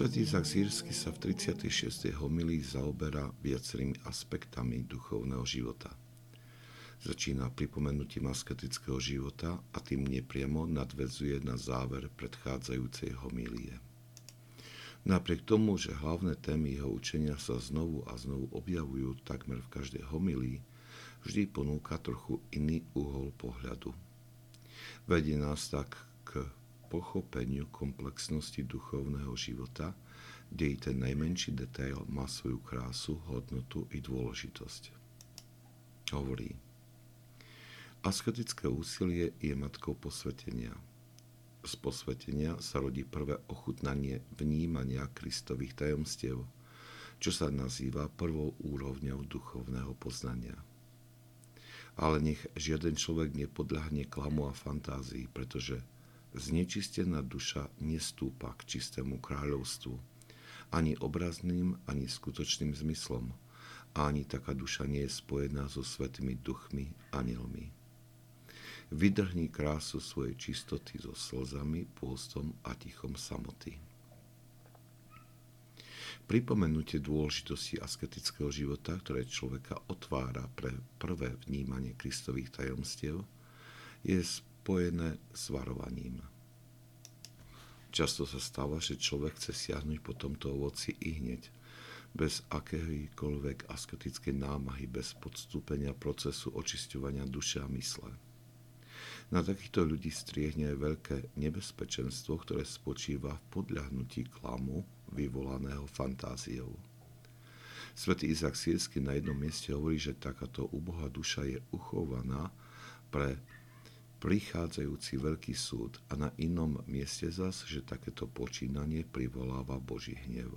Svätý Izak Silsky sa v 36. homílii zaoberá viacerými aspektami duchovného života. Začína pripomenutím asketického života a tým nepriamo nadväzuje na záver predchádzajúcej homílie. Napriek tomu, že hlavné témy jeho učenia sa znovu a znovu objavujú takmer v každej homílii, vždy ponúka trochu iný uhol pohľadu. Vedie nás tak k pochopeniu komplexnosti duchovného života, kde i ten najmenší detail má svoju krásu, hodnotu i dôležitosť. Hovorí: asketické úsilie je matkou posvetenia. Z posvetenia sa rodí prvé ochutnanie vnímania Kristových tajomstiev, čo sa nazýva prvou úrovňou duchovného poznania. Ale nech žiaden človek nepodľahne klamu a fantázii, pretože znečistená duša nestúpa k čistému kráľovstvu ani obrazným, ani skutočným zmyslom, a ani taká duša nie je spojená so svätými duchmi, anielmi. Vydrhni krásu svojej čistoty so slzami, pôstom a tichom samoty. Pripomenutie dôležitosti asketického života, ktoré človeka otvára pre prvé vnímanie Kristových tajomstiev, je spojené s varovaním. Často sa stáva, že človek chce siahnuť po tomto ovoci i hneď, bez akéhokoľvek asketickej námahy, bez podstúpenia procesu očisťovania duše a mysle. Na takýchto ľudí striehne aj veľké nebezpečenstvo, ktoré spočíva v podľahnutí klamu vyvolaného fantáziou. Svätý Izak Silsky na jednom mieste hovorí, že takáto ubohá duša je uchovaná pre prichádzajúci veľký súd, a na inom mieste zas, že takéto počínanie privoláva Boží hnev.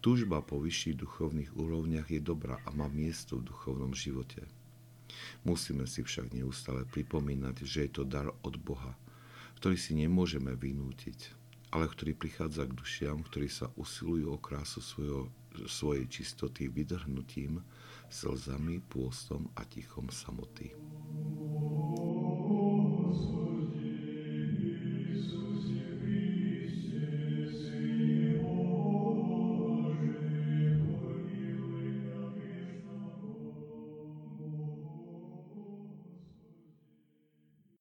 Túžba po vyšších duchovných úrovniach je dobrá a má miesto v duchovnom živote. Musíme si však neustále pripomínať, že je to dar od Boha, ktorý si nemôžeme vynútiť, ale ktorý prichádza k dušiam, ktorí sa usilujú o krásu svojej čistoty vydrhnutím, slzami, pôstom a tichom samoty.